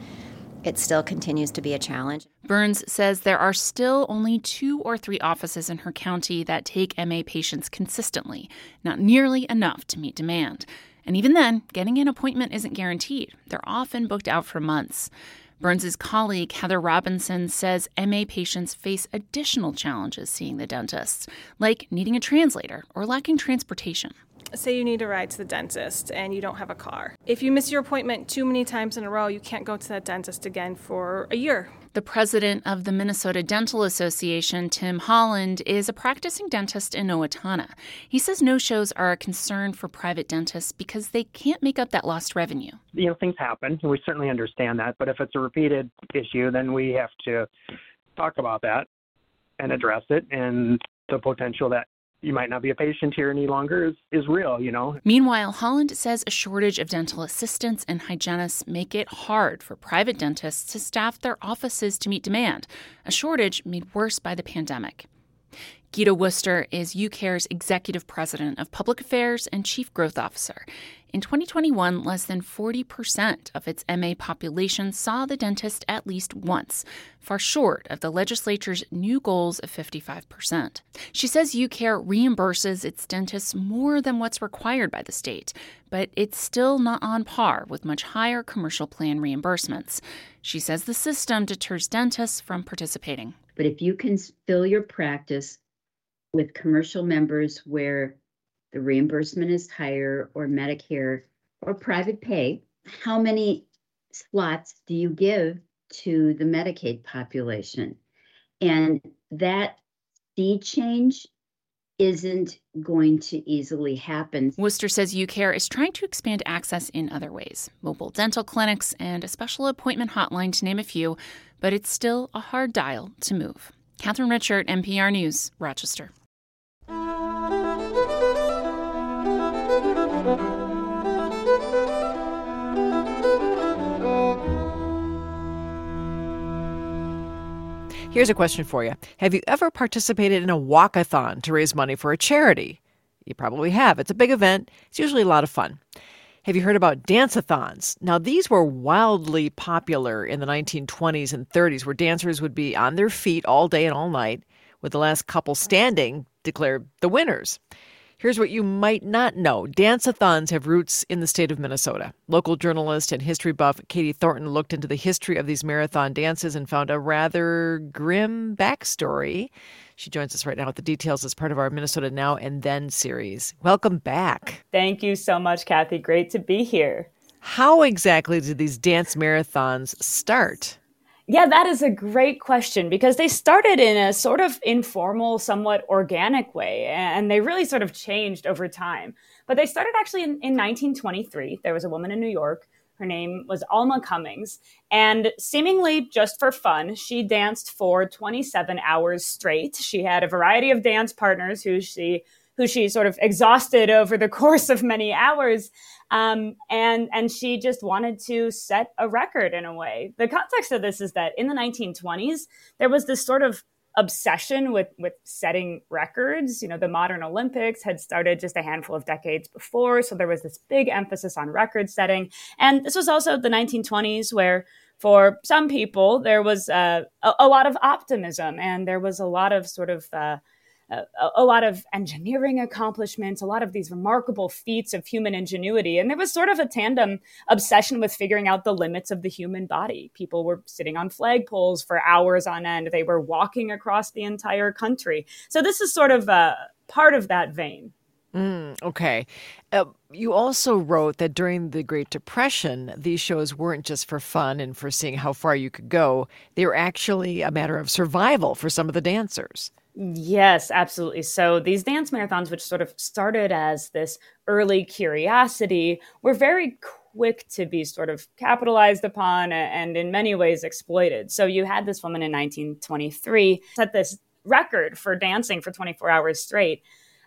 it still continues to be a challenge. Burns says there are still only two or three offices in her county that take M A patients consistently, not nearly enough to meet demand. And even then, getting an appointment isn't guaranteed. They're often booked out for months. Burns' colleague, Heather Robinson, says M A patients face additional challenges seeing the dentist, like needing a translator or lacking transportation. Say you need a ride to the dentist and you don't have a car. If you miss your appointment too many times in a row, you can't go to that dentist again for a year. The president of the Minnesota Dental Association, Tim Holland, is a practicing dentist in Owatonna. He says no-shows are a concern for private dentists because they can't make up that lost revenue. You know, things happen, and we certainly understand that. But if it's a repeated issue, then we have to talk about that and address it and the potential that you might not be a patient here any longer is, is real, you know. Meanwhile, Holland says a shortage of dental assistants and hygienists make it hard for private dentists to staff their offices to meet demand, a shortage made worse by the pandemic. Gita Wooster is UCare's executive president of public affairs and chief growth officer. In twenty twenty-one, less than forty percent of its M A population saw the dentist at least once, far short of the legislature's new goals of fifty-five percent. She says UCare reimburses its dentists more than what's required by the state, but it's still not on par with much higher commercial plan reimbursements. She says the system deters dentists from participating. But if you can fill your practice with commercial members where the reimbursement is higher, or Medicare, or private pay, how many slots do you give to the Medicaid population? And that fee change isn't going to easily happen. Wooster says UCare is trying to expand access in other ways, mobile dental clinics and a special appointment hotline to name a few, but it's still a hard dial to move. Catherine Richard, N P R News, Rochester. Here's a question for you. Have you ever participated in a walkathon to raise money for a charity? You probably have. It's a big event. It's usually a lot of fun. Have you heard about dance-a-thons? Now, these were wildly popular in the nineteen twenties and thirties, where dancers would be on their feet all day and all night, with the last couple standing declared the winners. Here's what you might not know. Dance-a-thons have roots in the state of Minnesota. Local journalist and history buff Katie Thornton looked into the history of these marathon dances and found a rather grim backstory. She joins us right now with the details as part of our Minnesota Now and Then series. Welcome back. Thank you so much, Kathy. Great to be here. How exactly did these dance marathons start? Yeah, that is a great question, because they started in a sort of informal, somewhat organic way, and they really sort of changed over time. But they started actually in, in nineteen twenty-three. There was a woman in New York. Her name was Alma Cummings. And seemingly just for fun, she danced for twenty-seven hours straight. She had a variety of dance partners who she who she sort of exhausted over the course of many hours. Um, and, and she just wanted to set a record in a way. The context of this is that in the nineteen twenties, there was this sort of obsession with, with setting records. You know, the modern Olympics had started just a handful of decades before. So there was this big emphasis on record setting. And this was also the nineteen twenties where for some people, there was uh, a, a lot of optimism and there was a lot of sort of, uh, A, a lot of engineering accomplishments, a lot of these remarkable feats of human ingenuity. And there was sort of a tandem obsession with figuring out the limits of the human body. People were sitting on flagpoles for hours on end. They were walking across the entire country. So this is sort of uh, part of that vein. Mm, okay. Uh, you also wrote that during the Great Depression, these shows weren't just for fun and for seeing how far you could go. They were actually a matter of survival for some of the dancers. Yes, absolutely. So these dance marathons, which sort of started as this early curiosity, were very quick to be sort of capitalized upon and in many ways exploited. So you had this woman in nineteen twenty-three set this record for dancing for twenty-four hours straight.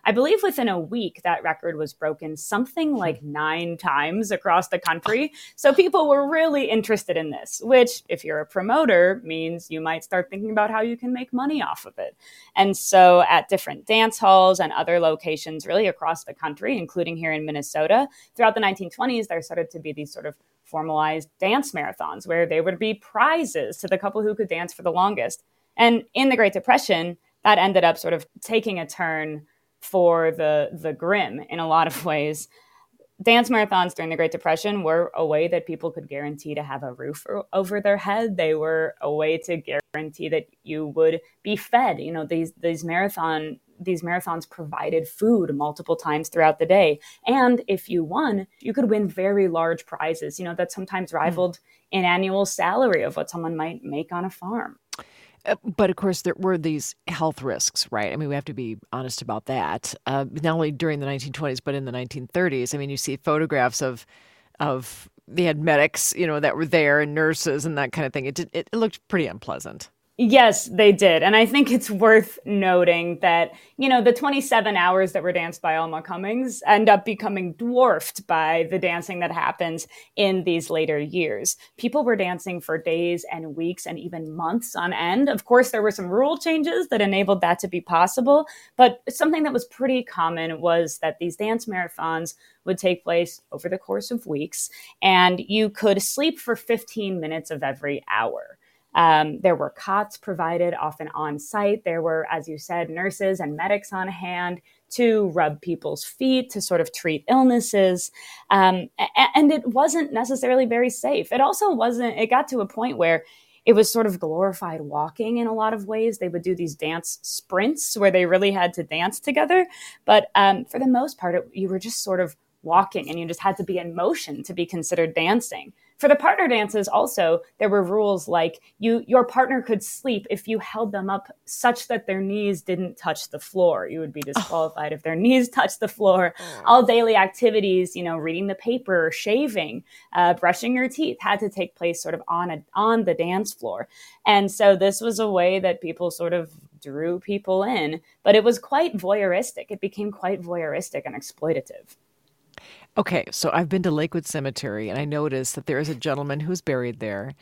I believe within a week, that record was broken something like nine times across the country. So people were really interested in this, which if you're a promoter means you might start thinking about how you can make money off of it. And so at different dance halls and other locations really across the country, including here in Minnesota, throughout the nineteen twenties, there started to be these sort of formalized dance marathons where there would be prizes to the couple who could dance for the longest. And in the Great Depression, that ended up sort of taking a turn for the the grim in a lot of ways. Dance marathons during the Great Depression were a way that people could guarantee to have a roof over their head. They were a way to guarantee that you would be fed. You know, these these marathon these marathons provided food multiple times throughout the day. And if you won, you could win very large prizes, you know, that sometimes rivaled an annual salary of what someone might make on a farm. But, of course, there were these health risks, right? I mean, we have to be honest about that, uh, not only during the nineteen twenties, but in the nineteen thirties. I mean, you see photographs of of they had medics, you know, that were there and nurses and that kind of thing. It did, it, it looked pretty unpleasant. Yes, they did. And I think it's worth noting that, you know, the twenty-seven hours that were danced by Alma Cummings end up becoming dwarfed by the dancing that happens in these later years. People were dancing for days and weeks and even months on end. Of course, there were some rule changes that enabled that to be possible. But something that was pretty common was that these dance marathons would take place over the course of weeks, and you could sleep for fifteen minutes of every hour. Um, there were cots provided often on site. There were, as you said, nurses and medics on hand to rub people's feet, to sort of treat illnesses. Um, and it wasn't necessarily very safe. It also wasn't, it got to a point where it was sort of glorified walking in a lot of ways. They would do these dance sprints where they really had to dance together. But um, for the most part, it, you were just sort of walking and you just had to be in motion to be considered dancing. For the partner dances also, there were rules like you, your partner could sleep if you held them up such that their knees didn't touch the floor. You would be disqualified oh. if their knees touched the floor. Oh. All daily activities, you know, reading the paper, shaving, uh, brushing your teeth had to take place sort of on a, on the dance floor. And so this was a way that people sort of drew people in, but it was quite voyeuristic. It became quite voyeuristic and exploitative. Okay, so I've been to Lakewood Cemetery, and I noticed that there is a gentleman who's buried there,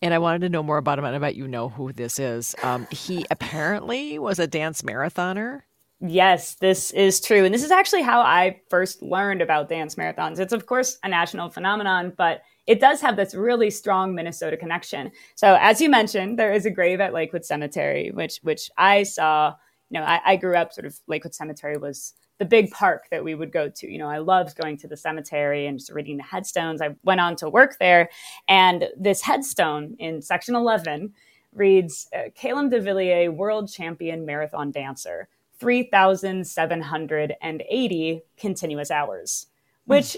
and I wanted to know more about him, and I bet you know who this is. Um, he apparently was a dance marathoner. Yes, this is true, and this is actually how I first learned about dance marathons. It's, of course, a national phenomenon, but it does have this really strong Minnesota connection. So as you mentioned, there is a grave at Lakewood Cemetery, which which I saw. You know, I, I grew up sort of Lakewood Cemetery was the big park that we would go to. You know, I loved going to the cemetery and just reading the headstones. I went on to work there. And this headstone in section eleven reads, Calum DeVilliers, world champion marathon dancer, three thousand seven hundred eighty continuous hours, which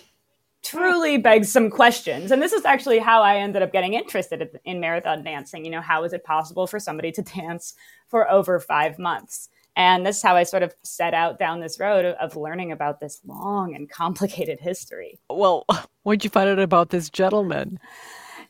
truly begs some questions. And this is actually how I ended up getting interested in marathon dancing. You know, how is it possible for somebody to dance for over five months? And this is how I sort of set out down this road of learning about this long and complicated history. Well, what did you find out about this gentleman?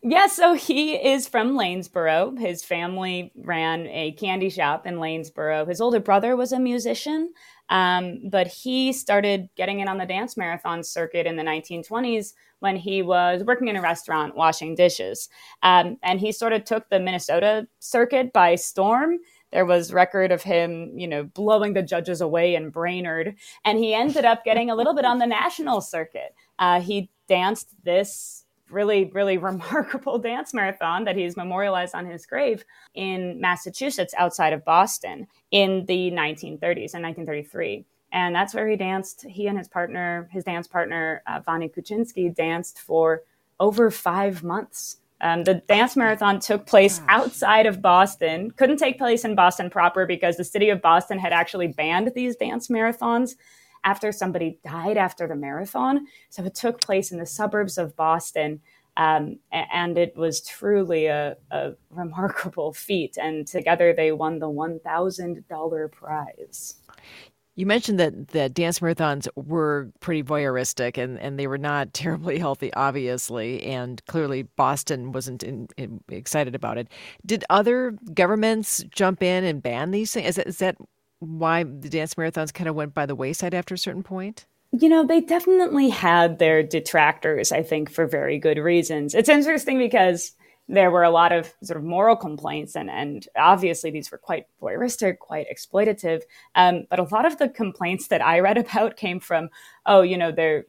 Yeah, so he is from Lanesboro. His family ran a candy shop in Lanesboro. His older brother was a musician, um, but he started getting in on the dance marathon circuit in the nineteen twenties when he was working in a restaurant washing dishes. Um, and he sort of took the Minnesota circuit by storm. There was record of him, you know, blowing the judges away in Brainerd. And he ended up getting a little bit on the national circuit. Uh, he danced this really, really remarkable dance marathon that he's memorialized on his grave in Massachusetts outside of Boston in the nineteen thirties, in nineteen thirty-three. And that's where he danced. He and his partner, his dance partner, uh, Vani Kuczynski, danced for over five months. Um, the dance marathon took place outside of Boston, couldn't take place in Boston proper because the city of Boston had actually banned these dance marathons after somebody died after the marathon. So it took place in the suburbs of Boston, um, and it was truly a, a remarkable feat. And together they won the one thousand dollars prize. You mentioned that, that dance marathons were pretty voyeuristic and, and they were not terribly healthy, obviously, and clearly Boston wasn't in, in, excited about it. Did other governments jump in and ban these things? Is that, is that why the dance marathons kind of went by the wayside after a certain point? You know, they definitely had their detractors, I think, for very good reasons. It's interesting because there were a lot of sort of moral complaints, and, and obviously these were quite voyeuristic, quite exploitative. Um, but a lot of the complaints that I read about came from, oh, you know, they're,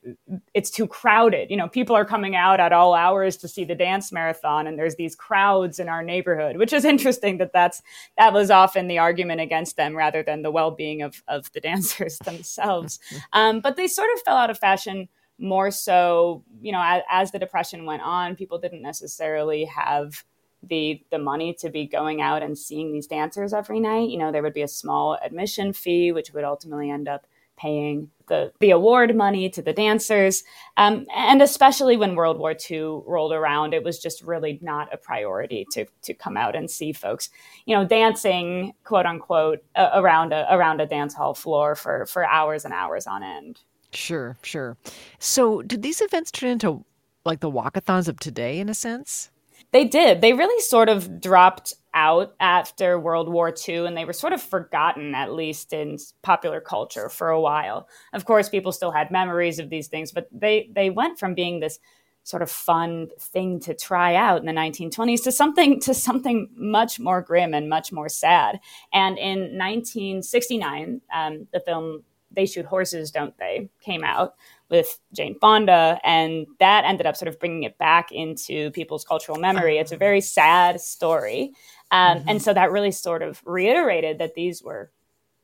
it's too crowded. You know, people are coming out at all hours to see the dance marathon, and there's these crowds in our neighborhood, which is interesting that that's, that was often the argument against them rather than the well-being of, of the dancers themselves. Um, but they sort of fell out of fashion. More so, you know, as, as the Depression went on, people didn't necessarily have the the money to be going out and seeing these dancers every night. You know, there would be a small admission fee, which would ultimately end up paying the, the award money to the dancers. Um, and especially when World War Two rolled around, it was just really not a priority to to come out and see folks, you know, dancing, quote unquote, uh, around a, around a dance hall floor for, for hours and hours on end. Sure, sure. So did these events turn into like the walkathons of today in a sense? They did. They really sort of dropped out after World War Two, and they were sort of forgotten, at least in popular culture, for a while. Of course, people still had memories of these things, but they, they went from being this sort of fun thing to try out in the nineteen twenties to something to something much more grim and much more sad. And in nineteen sixty-nine, um, the film They Shoot Horses, Don't They? Came out with Jane Fonda, and that ended up sort of bringing it back into people's cultural memory. It's a very sad story. Um, mm-hmm. And so that really sort of reiterated that these were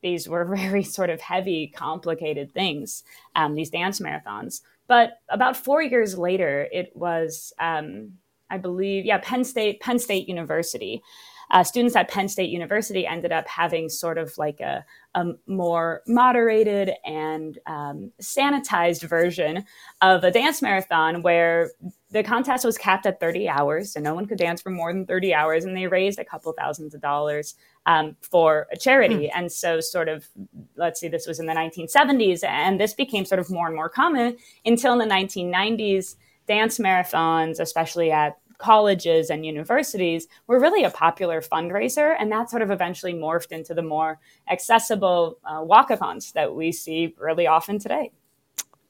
these were very sort of heavy, complicated things, um, these dance marathons. But about four years later, it was, um, I believe, yeah, Penn State, Penn State University. Uh, students at Penn State University ended up having sort of like a, a more moderated and um, sanitized version of a dance marathon where the contest was capped at thirty hours. So no one could dance for more than thirty hours. And they raised a couple thousands of dollars um, for a charity. Mm. And so sort of, let's see, this was in the nineteen seventies. And this became sort of more and more common until in the nineteen nineties, dance marathons, especially at colleges and universities, were really a popular fundraiser. And that sort of eventually morphed into the more accessible uh, walkathons that we see really often today.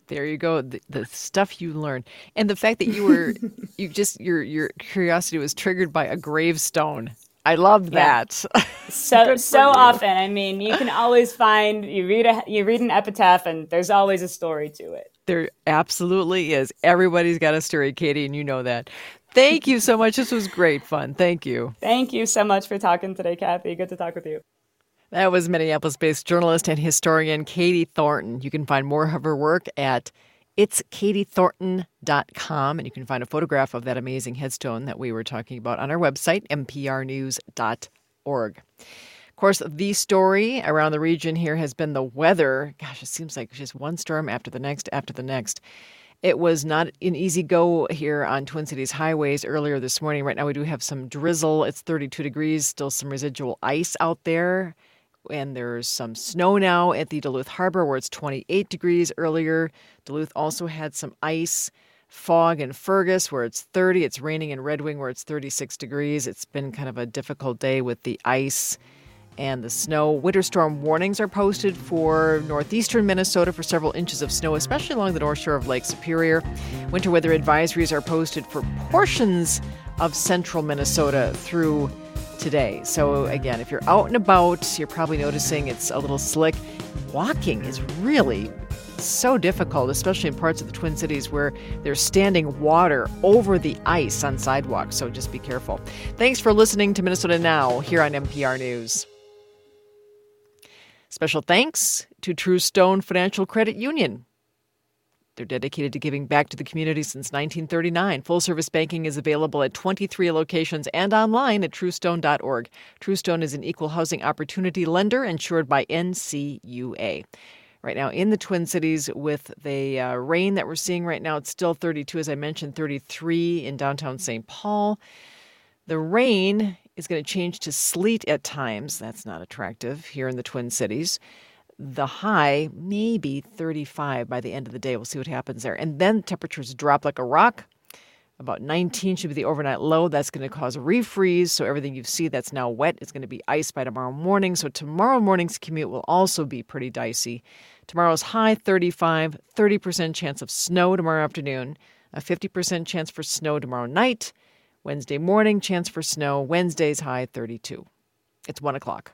There you go. The, the stuff you learn. And the fact that you were, you just, your, your curiosity was triggered by a gravestone. I love that. Yeah. So so often. I mean, you can always find, you read a, you read an epitaph and there's always a story to it. There absolutely is. Everybody's got a story, Katie, and you know that. Thank you so much. This was great fun. Thank you. Thank you so much for talking today, Kathy. Good to talk with you. That was Minneapolis-based journalist and historian Katie Thornton. You can find more of her work at its katie thornton dot com, and you can find a photograph of that amazing headstone that we were talking about on our website, m p r news dot org. Of course, the story around the region here has been the weather. Gosh, it seems like just one storm after the next, after the next. It was not an easy go here on Twin Cities highways earlier this morning. Right now we do have some drizzle. It's thirty-two degrees, still some residual ice out there. And there's some snow now at the Duluth Harbor where it's twenty-eight degrees earlier. Duluth also had some ice. fog in Fergus where it's thirty. It's raining in Red Wing where it's thirty-six degrees. It's been kind of a difficult day with the ice and the snow. Winter storm warnings are posted for northeastern Minnesota for several inches of snow, especially along the north shore of Lake Superior. Winter weather advisories are posted for portions of central Minnesota through today. So again, if you're out and about, you're probably noticing it's a little slick. Walking is really so difficult, especially in parts of the Twin Cities where there's standing water over the ice on sidewalks. So just be careful. Thanks for listening to Minnesota Now here on N P R News. Special thanks to True Stone Financial Credit Union. They're dedicated to giving back to the community since nineteen thirty-nine. Full-service banking is available at twenty-three locations and online at true stone dot org. TrueStone is an equal housing opportunity lender insured by N C U A. Right now in the Twin Cities with the uh, rain that we're seeing right now, it's still thirty-two, as I mentioned, thirty-three in downtown Saint Paul. The rain is going to change to sleet at times. That's not attractive here in the Twin Cities. The high, maybe thirty-five by the end of the day. We'll see what happens there. And then temperatures drop like a rock. About nineteen should be the overnight low. That's going to cause a refreeze. So everything you see that's now wet is going to be ice by tomorrow morning. So tomorrow morning's commute will also be pretty dicey. Tomorrow's high, thirty-five, thirty percent chance of snow tomorrow afternoon, a fifty percent chance for snow tomorrow night. Wednesday morning, chance for snow. Wednesday's high, thirty-two. It's one o'clock.